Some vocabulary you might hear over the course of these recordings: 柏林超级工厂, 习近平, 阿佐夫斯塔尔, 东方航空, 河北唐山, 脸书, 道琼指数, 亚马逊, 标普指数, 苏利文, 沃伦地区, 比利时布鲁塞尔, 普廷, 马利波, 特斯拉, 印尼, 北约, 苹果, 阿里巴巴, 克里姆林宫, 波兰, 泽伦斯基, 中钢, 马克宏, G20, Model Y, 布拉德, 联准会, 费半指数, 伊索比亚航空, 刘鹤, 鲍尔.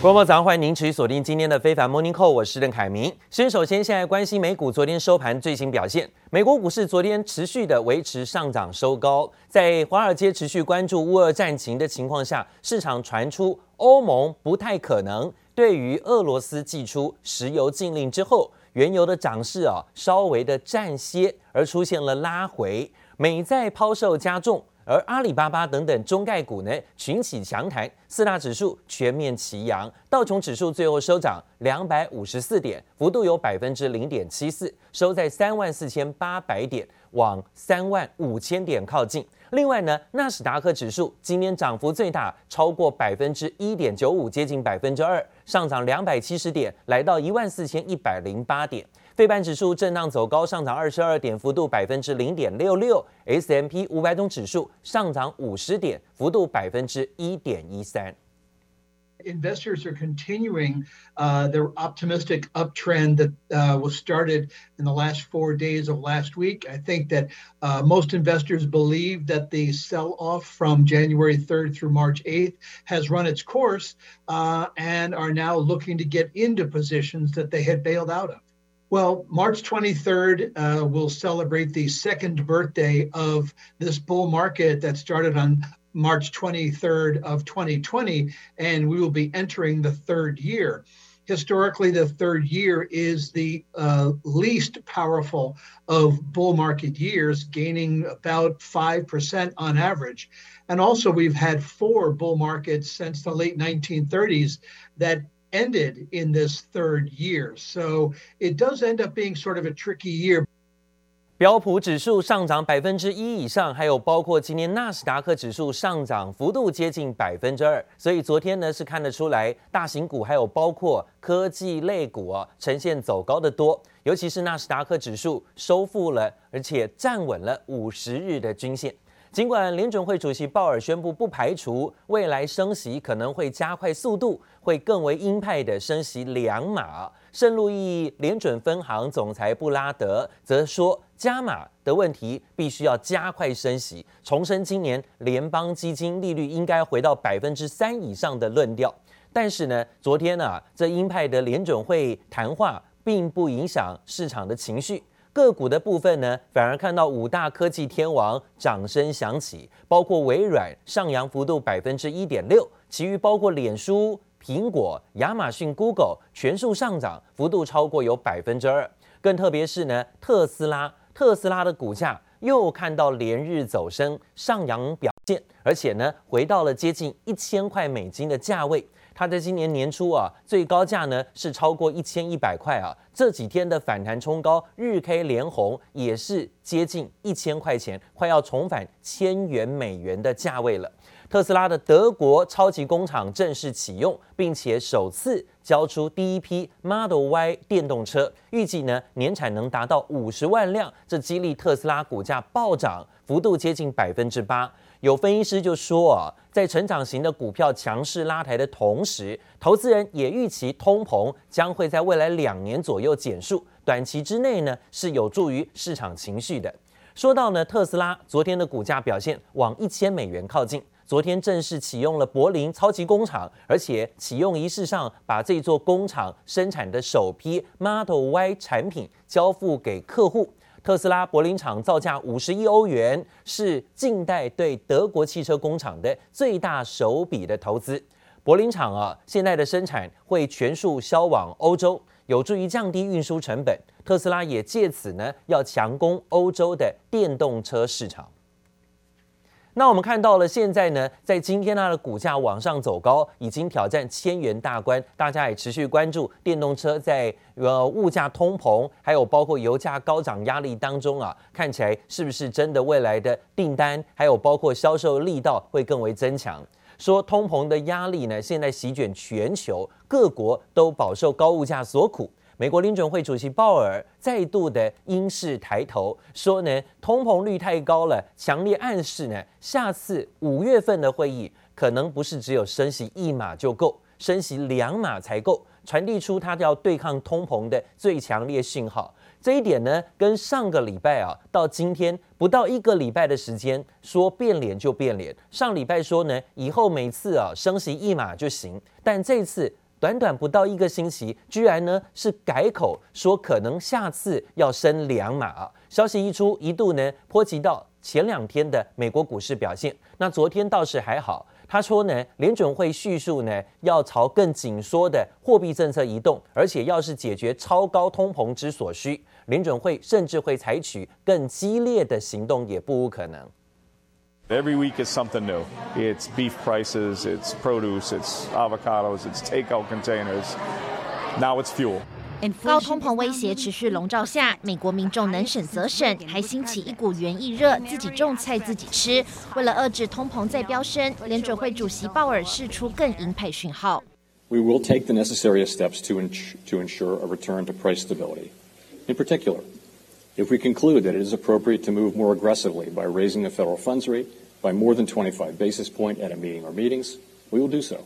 观众早上，欢迎您持续锁定今天的非凡 Morning Call， 我是邓凯明。首先，现在关心美股昨天收盘最新表现。美国股市昨天持续的维持上涨收高，在华尔街持续关注乌俄战情的情况下，市场传出欧盟不太可能对于俄罗斯祭出石油禁令之后，原油的涨势稍微的暂歇，而出现了拉回。美债抛售加重。而阿里巴巴等等中概股呢群起强谈，四大指数全面齐扬，道琼指数最后收涨254点，幅度有0.74%，收在34,800点，往35,000点靠近。另外呢，纳斯达克指数今天涨幅最大，超过1.95%，接近2%，上涨270点，来到14,108点。费半指数震荡走高，上涨22点，幅度0.66%。S&P 500指数上涨50点，幅度1.13%。Investors are continuing their optimistic uptrend that was started in the last 4 days of last week. I think that most investors believe that the sell-off from January 3rd through March 8th has run its course and are now looking to get into positions that they had bailed out of. Well, March 23rd will celebrate the second birthday of this bull market that started on March 23rd of 2020, and we will be entering the third year. Historically, the third year is the least powerful of bull market years, gaining about 5% on average. And also, we've had 4 bull markets since the late 1930s that ended in this third year. So it does end up being sort of a tricky year.标普指数上涨1%以上，还有包括今天纳斯达克指数上涨幅度接近2%，所以昨天呢是看得出来，大型股还有包括科技类股呈现走高的多，尤其是纳斯达克指数收复了，而且站稳了50日的均线。尽管联准会主席鲍尔宣布不排除未来升息可能会加快速度，会更为鹰派的升息2码，圣路易联准分行总裁布拉德则说加码的问题必须要加快升息，重申今年联邦基金利率应该回到3%以上的论调。但是呢，昨天这鹰派的联准会谈话并不影响市场的情绪。个股的部分呢，反而看到5大科技天王掌声响起，包括微软上扬幅度1.6%，其余包括脸书、苹果、亚马逊、Google 全数上涨，幅度超过有2%。更特别是呢，特斯拉的股价又看到连日走升，上扬表现，而且呢回到了接近$1000的价位。它在今年年初最高价呢是超过$1100。这几天的反弹冲高，日 K 连红，也是接近$1000，快要重返$1000的价位了。特斯拉的德国超级工厂正式启用，并且首次交出第一批 Model Y 电动车，预计呢年产能达到50万辆，这激励特斯拉股价暴涨，幅度接近8%。有分析师就说在成长型的股票强势拉抬的同时，投资人也预期通膨将会在未来2年左右减速，短期之内呢是有助于市场情绪的。说到呢，特斯拉昨天的股价表现往$1000靠近，昨天正式启用了柏林超级工厂，而且启用仪式上把这座工厂生产的首批 Model Y 产品交付给客户。特斯拉柏林厂造价$50亿，是近代对德国汽车工厂的最大首笔的投资。柏林厂现在的生产会全数销往欧洲，有助于降低运输成本。特斯拉也借此呢要强攻欧洲的电动车市场。那我们看到了现在呢，在今天它的股价往上走高，已经挑战$1000大关。大家也持续关注电动车在物价通膨，还有包括油价高涨压力当中看起来是不是真的未来的订单，还有包括销售力道会更为增强。说通膨的压力呢，现在席卷全球，各国都饱受高物价所苦。美国联准会主席鲍尔再度的鹰式抬头，说呢，通膨率太高了，强烈暗示呢，下次5月份的会议可能不是只有升息1码就够，升息2码才够，传递出他要对抗通膨的最强烈讯号。这一点呢，跟上个礼拜到今天不到1个礼拜的时间，说变脸就变脸。上礼拜说呢，以后每次升息1码就行，但这次短短不到1个星期，居然呢是改口说可能下次要升2码啊。消息一出，一度呢波及到前2天的美国股市表现。那昨天倒是还好，他说呢，联准会叙述呢要朝更紧缩的货币政策移动，而且要是解决超高通膨之所需，联准会甚至会采取更激烈的行动也不无可能。Every week is something new. It's beef prices, it's produce, it's avocados, it's takeout containers. Now it's fuel.高通膨威胁持续笼罩下，美国民众能省则省，还兴起一股园艺热，自己种菜自己吃。为了遏制通膨再飙升，联准会主席鲍尔释出更鹰派讯号。We will take the necessary steps to ensure a return to price stability. In particular, if we conclude that it is appropriate to move more aggressively by raising the federal funds rate by more than 25 basis points at a meeting or meetings, we will do so.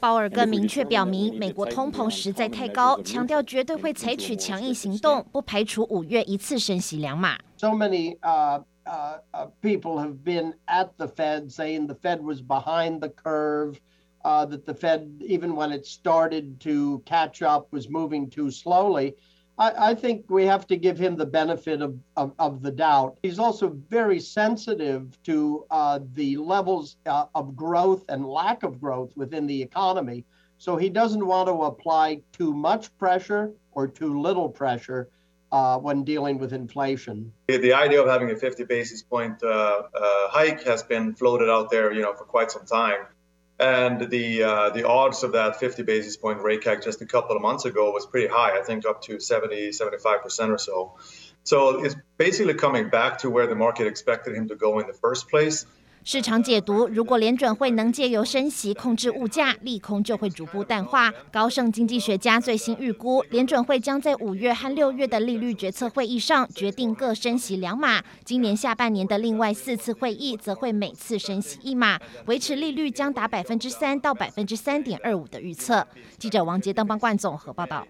鲍尔更明确表明，美国通膨实在太高，强调绝对会采取强硬行动，不排除5月一次升息2码。So many people have been at the Fed saying the Fed was behind the curve, that the Fed, even when it started to catch up, was moving too slowly. I think we have to give him the benefit of the doubt. He's also very sensitive to the levels of growth and lack of growth within the economy. So he doesn't want to apply too much pressure or too little pressure when dealing with inflation. The idea of having a 50 basis point hike has been floated out there, for quite some time.And the odds of that 50 basis point rate hike just a couple of months ago was pretty high, I think up to 70-75% or so. So it's basically coming back to where the market expected him to go in the first place.市场解读，如果联准会能借由升息控制物价，利空就会逐步淡化。高盛经济学家最新预估，联准会将在5月和6月的利率决策会议上决定各升息2码，今年下半年的另外4次会议则会每次升息1码，维持利率将达3%到3.25%的预测。记者王杰、邓邦冠综合报道。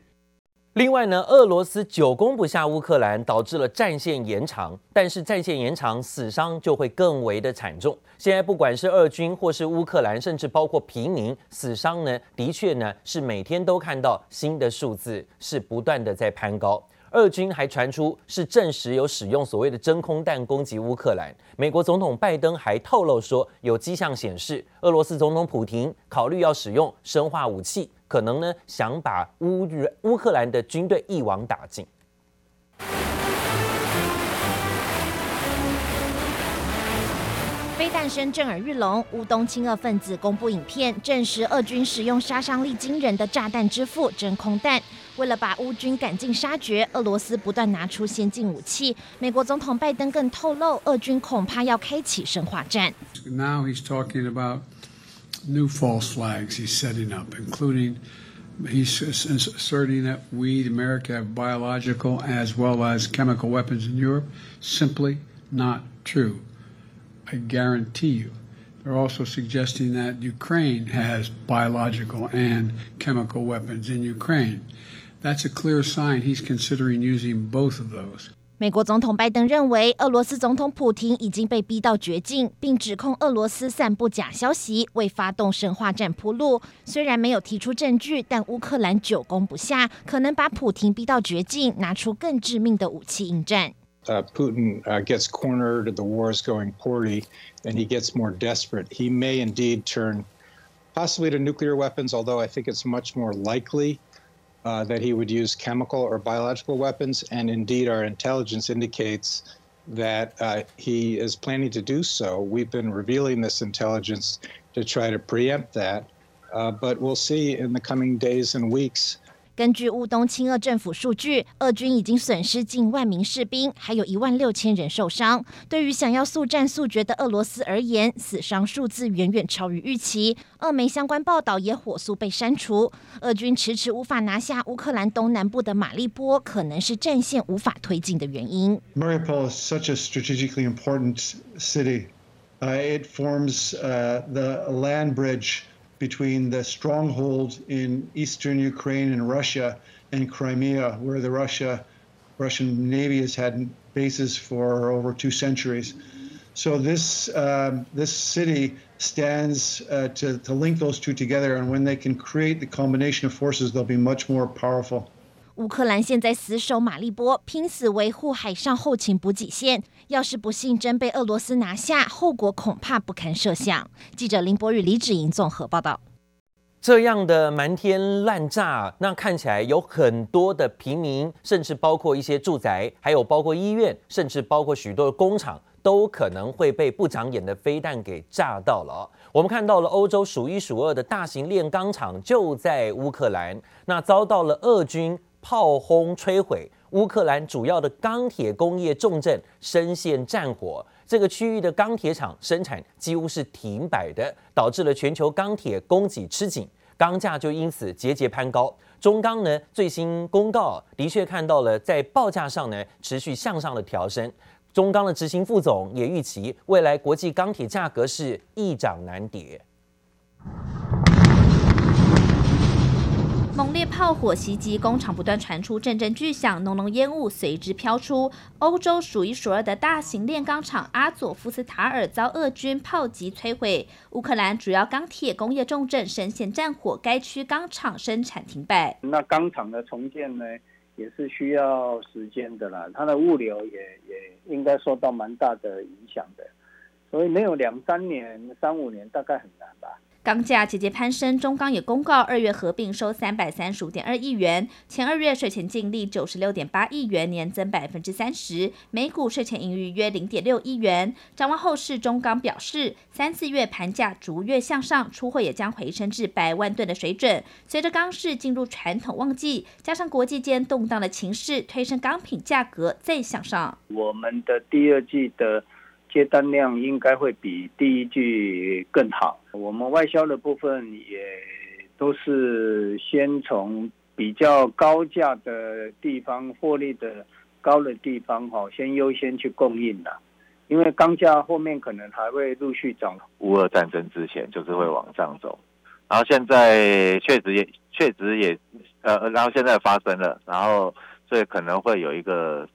另外呢，俄罗斯久攻不下乌克兰，导致了战线延长，但是战线延长死伤就会更为的惨重。现在不管是俄军或是乌克兰，甚至包括平民，死伤呢的确呢是每天都看到新的数字，是不断的在攀高。俄军还传出是证实有使用所谓的真空弹攻击乌克兰。美国总统拜登还透露说，有迹象显示俄罗斯总统普廷考虑要使用生化武器，可能呢想把乌克兰的军队一网打尽。飞弹声震耳欲聋，乌东亲俄分子公布影片，证实俄军使用杀伤力惊人的炸弹之父真空弹。为了把乌军赶尽杀绝，俄罗斯不断拿出先进武器。美国总统拜登更透露，俄军恐怕要开启生化战。Now he's talking about new false flags he's setting up, including he's asserting that we, America, have biological as well as chemical weapons in Europe. Simply not true.I guarantee you. They're also suggesting that Ukraine has biological and chemical weapons in Ukraine. That's a clear sign he's considering using both of those.美国总统拜登认为，俄罗斯总统普廷已经被逼到绝境，并指控俄罗斯散布假消息，为发动生化战铺路。虽然没有提出证据，但乌克兰久攻不下，可能把普廷逼到绝境，拿出更致命的武器应战。Putin gets cornered, the war is going poorly, and he gets more desperate. He may indeed turn possibly to nuclear weapons, although I think it's much more likely that he would use chemical or biological weapons. And indeed, our intelligence indicates that he is planning to do so. We've been revealing this intelligence to try to preempt that. But we'll see in the coming days and weeks.根据乌东亲俄政府数据，俄军已经损失近10000名士兵，还有16000人受伤。对于想要速战速决的俄罗斯而言，死伤数字远远超于预期。俄媒相关报道也火速被删除。俄军迟迟无法拿下乌克兰东南部的马利波，可能是战线无法推进的原因。Mariupol is such a strategically important city. It forms the land bridge.Between the stronghold in eastern Ukraine and Russia and Crimea, where the Russian Navy has had bases for over 2 centuries. So this city stands to link those two together, and when they can create the combination of forces, they'll be much more powerful. 乌克兰现在死守马利波，拼死维护海上后勤补给线。要是不幸真被俄罗斯拿下，后果恐怕不堪设想。记者林博宇、李芷莹综合报道。这样的瞒天滥诈，那看起来有很多的平民，甚至包括一些住宅，还有包括医院，甚至包括许多的工厂，都可能会被不长眼的飞弹给炸到了。我们看到了欧洲数一数二的大型炼钢厂就在乌克兰，那遭到了俄军炮轰摧毁，乌克兰主要的钢铁工业重镇深陷战火，这个区域的钢铁厂生产几乎是停摆的，导致了全球钢铁供给吃紧，钢价就因此节节攀高。中钢呢最新公告的确看到了在报价上呢持续向上的调升，中钢的执行副总也预期未来国际钢铁价格是一涨难跌。猛烈炮火袭击工厂，不断传出阵阵巨响，浓浓烟雾随之飘出。欧洲数一数二的大型炼钢厂阿佐夫斯塔尔遭俄军炮击摧毁，乌克兰主要钢铁工业重镇深陷战火，该区钢厂生产停摆。那钢厂的重建呢，也是需要时间的啦，它的物流也应该受到蛮大的影响的，所以没有2-3年、3-5年大概很难吧。钢价节节攀升，中钢也公告2月合并收335.2亿元，前2月税前净利96.8亿元，年增30%，每股税前盈余约0.6亿元。展望后市，中钢表示，3-4月盘价逐月向上，出货也将回升至100万吨的水准。随着钢市进入传统旺季，加上国际间动荡的情势，推升钢品价格再向上。我们的第2季的接单量应该会比第1季更好，我们外销的部分也都是先从比较高价的地方、获利的高的地方先优先去供应啦，因为钢价后面可能还会陆续涨。乌俄战争之前就是会往上走，然后现在确实也然后现在发生了，然后所以可能会有一个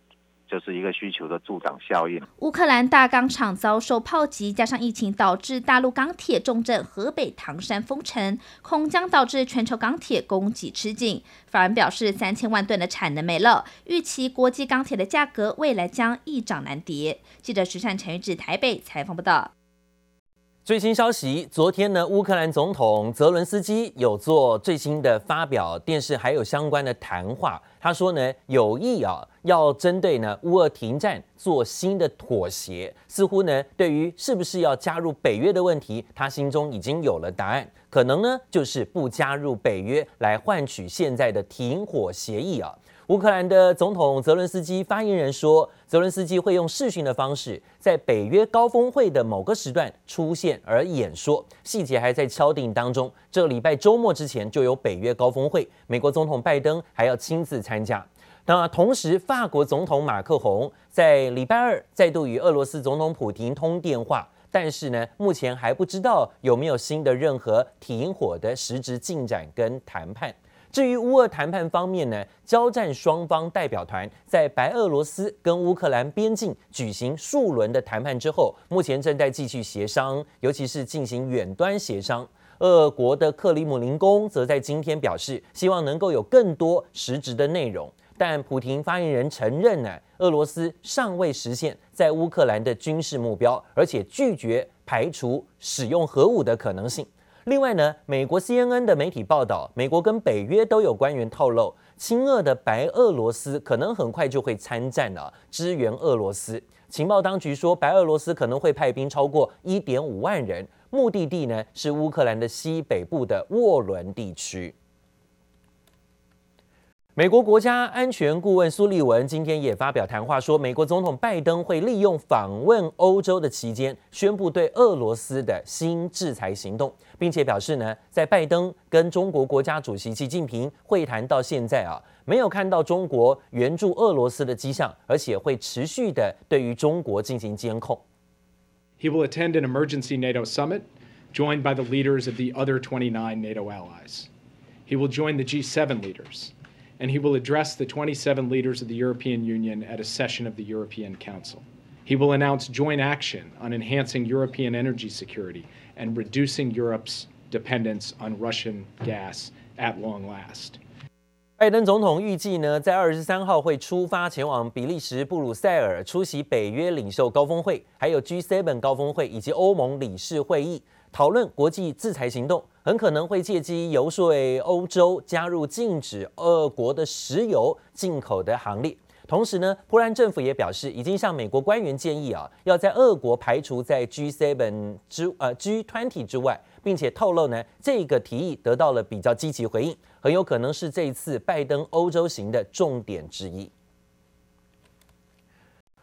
就是一个需求的助长效应。乌克兰大钢厂遭受炮击，加上疫情导致大陆钢铁重镇河北唐山封城，恐将导致全球钢铁供给吃紧。法人表示，3000万吨的产能没了，预期国际钢铁的价格未来将一涨难跌。记者徐善成于至台北采访报道。最新消息，昨天呢，乌克兰总统泽伦斯基有做最新的发表，电视还有相关的谈话。他说呢，有意要针对呢乌俄停战做新的妥协，似乎呢对于是不是要加入北约的问题，他心中已经有了答案，可能呢就是不加入北约来换取现在的停火协议。乌克兰的总统泽伦斯基发言人说，泽伦斯基会用视讯的方式，在北约高峰会的某个时段出现而演说，细节还在敲定当中。这个礼拜周末之前就有北约高峰会，美国总统拜登还要亲自参加。那同时，法国总统马克宏在礼拜2再度与俄罗斯总统普廷通电话，但是呢，目前还不知道有没有新的任何停火的实质进展跟谈判。至于乌俄谈判方面呢，交战双方代表团在白俄罗斯跟乌克兰边境举行数轮的谈判之后，目前正在继续协商，尤其是进行远端协商。俄国的克里姆林宫则在今天表示，希望能够有更多实质的内容。但普廷发言人承认呢，俄罗斯尚未实现在乌克兰的军事目标，而且拒绝排除使用核武的可能性。另外呢，美国 CNN 的媒体报道，美国跟北约都有官员透露，亲俄的白俄罗斯可能很快就会参战了，支援俄罗斯。情报当局说，白俄罗斯可能会派兵超过 1.5 万人，目的地呢是乌克兰的西北部的沃伦地区。美国国家安全顾问苏利文今天也发表谈话说，美国总统拜登会利用访问欧洲的期间，宣布对俄罗斯的新制裁行动，并且表示呢，在拜登跟中国国家主席习近平会谈到现在，没有看到中国援助俄罗斯的迹象，而且会持续的对于中国进行监控。He will attend an emergency NATO summit, joined by the leaders of the other 29 NATO allies. He will join the G7 leaders.And he will address the 27 leaders of the European Union at a session of the European Council. He will announce joint action on enhancing European energy security and reducing Europe's dependence on Russian gas at long last. 拜登总统预计呢，在23号会出发前往比利时布鲁塞尔出席北约领袖高峰会，还有 G7 高峰会以及欧盟理事会议，讨论国际制裁行动，很可能会借机游说欧洲加入禁止俄国的石油进口的行列。同时呢，波兰政府也表示，已经向美国官员建议啊，要在俄国排除在 G20 之外，并且透露呢，这个提议得到了比较积极回应，很有可能是这一次拜登欧洲行的重点之一。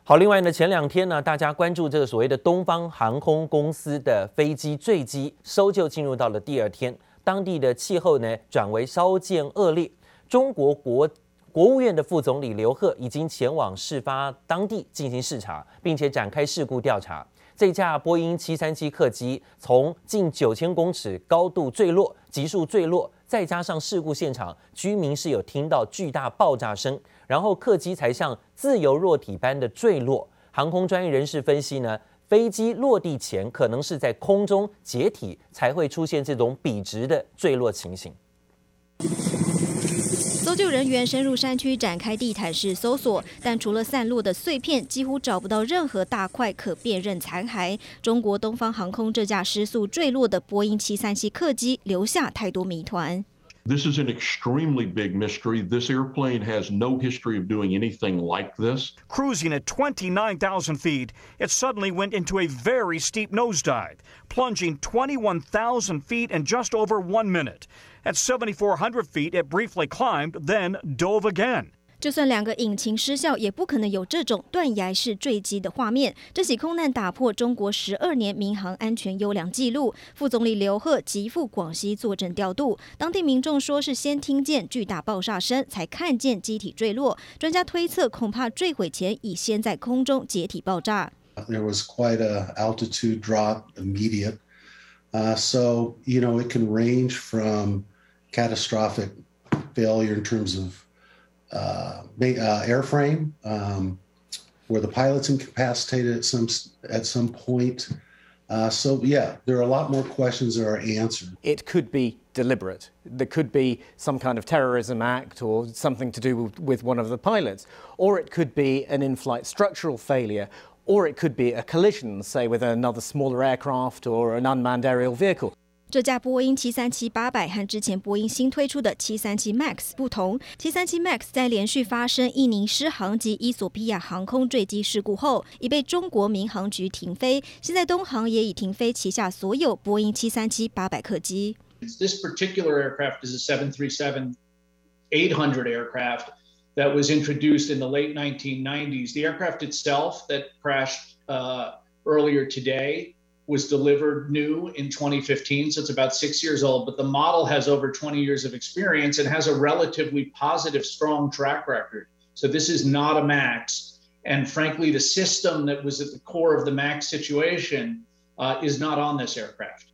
好，另外呢，前2天呢，大家关注这个所谓的东方航空公司的飞机坠机，搜救进入到了第2天，当地的气候呢转为稍见恶劣，中国国务院的副总理刘鹤已经前往事发当地进行视察，并且展开事故调查。这架波音737客机从近9000公尺高度坠落，急速坠落，再加上事故现场居民是有听到巨大爆炸声，然后客机才像自由落体般的坠落。航空专业人士分析呢，飞机落地前可能是在空中解体，才会出现这种笔直的坠落情形。搜救人员深入山区展开地毯式搜索，但除了散落的碎片，几乎找不到任何大块可辨认残骸。中国东方航空这架失速坠落的波音737客机留下太多谜团。This is an extremely big mystery. This airplane has no history of doing anything like this. Cruising at 29,000 feet, it suddenly went into a very steep nosedive, plunging 21,000 feet in just over 1 minute. At 7,400 feet, it briefly climbed, then dove again.就算2个引擎失效，也不可能有这种断崖式坠机的画面。这起空难打破中国12年民航安全优良纪录。副总理刘鹤急赴广西坐镇调度，当地民众说是先听见巨大爆炸声，才看见机体坠落。专家推测，恐怕坠毁前已先在空中解体爆炸。There was quite an altitude drop immediate, so you know it can range from catastrophic failure in terms of.Airframe, where the pilot's incapacitated at some point. So yeah, there are a lot more questions than are answered. It could be deliberate. There could be some kind of terrorism act or something to do with one of the pilots, or it could be an in-flight structural failure, or it could be a collision, say with another smaller aircraft or an unmanned aerial vehicle.这架波音737-800和之前波音新推出的737 MAX 不同，737 MAX 在连续发生印尼失航及伊索比亚航空坠机事故后，已被中国民航局停飞。现在东航也已停飞旗下所有波音737-800客机。This particular aircraft is a 737-800 aircraft that was introduced in the late 1990s. The aircraft itself that crashed earlier today.was delivered new in 2015, so it's about 6 years old, but the model has over 20 years of experience and has a relatively positive, strong track record. So this is not a MAX. And frankly, the system that was at the core of the MAX situation is not on this aircraft.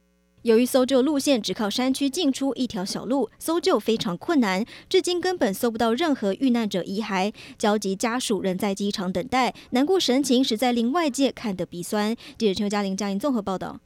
由于搜救路线只靠山区进出一条小路，搜救非常困难，至今根本搜不到任何遇难者遗骸，焦急家属仍在机场等待，难过神情实在令外界看得鼻酸。记者邱嘉玲、嘉莹综合报道。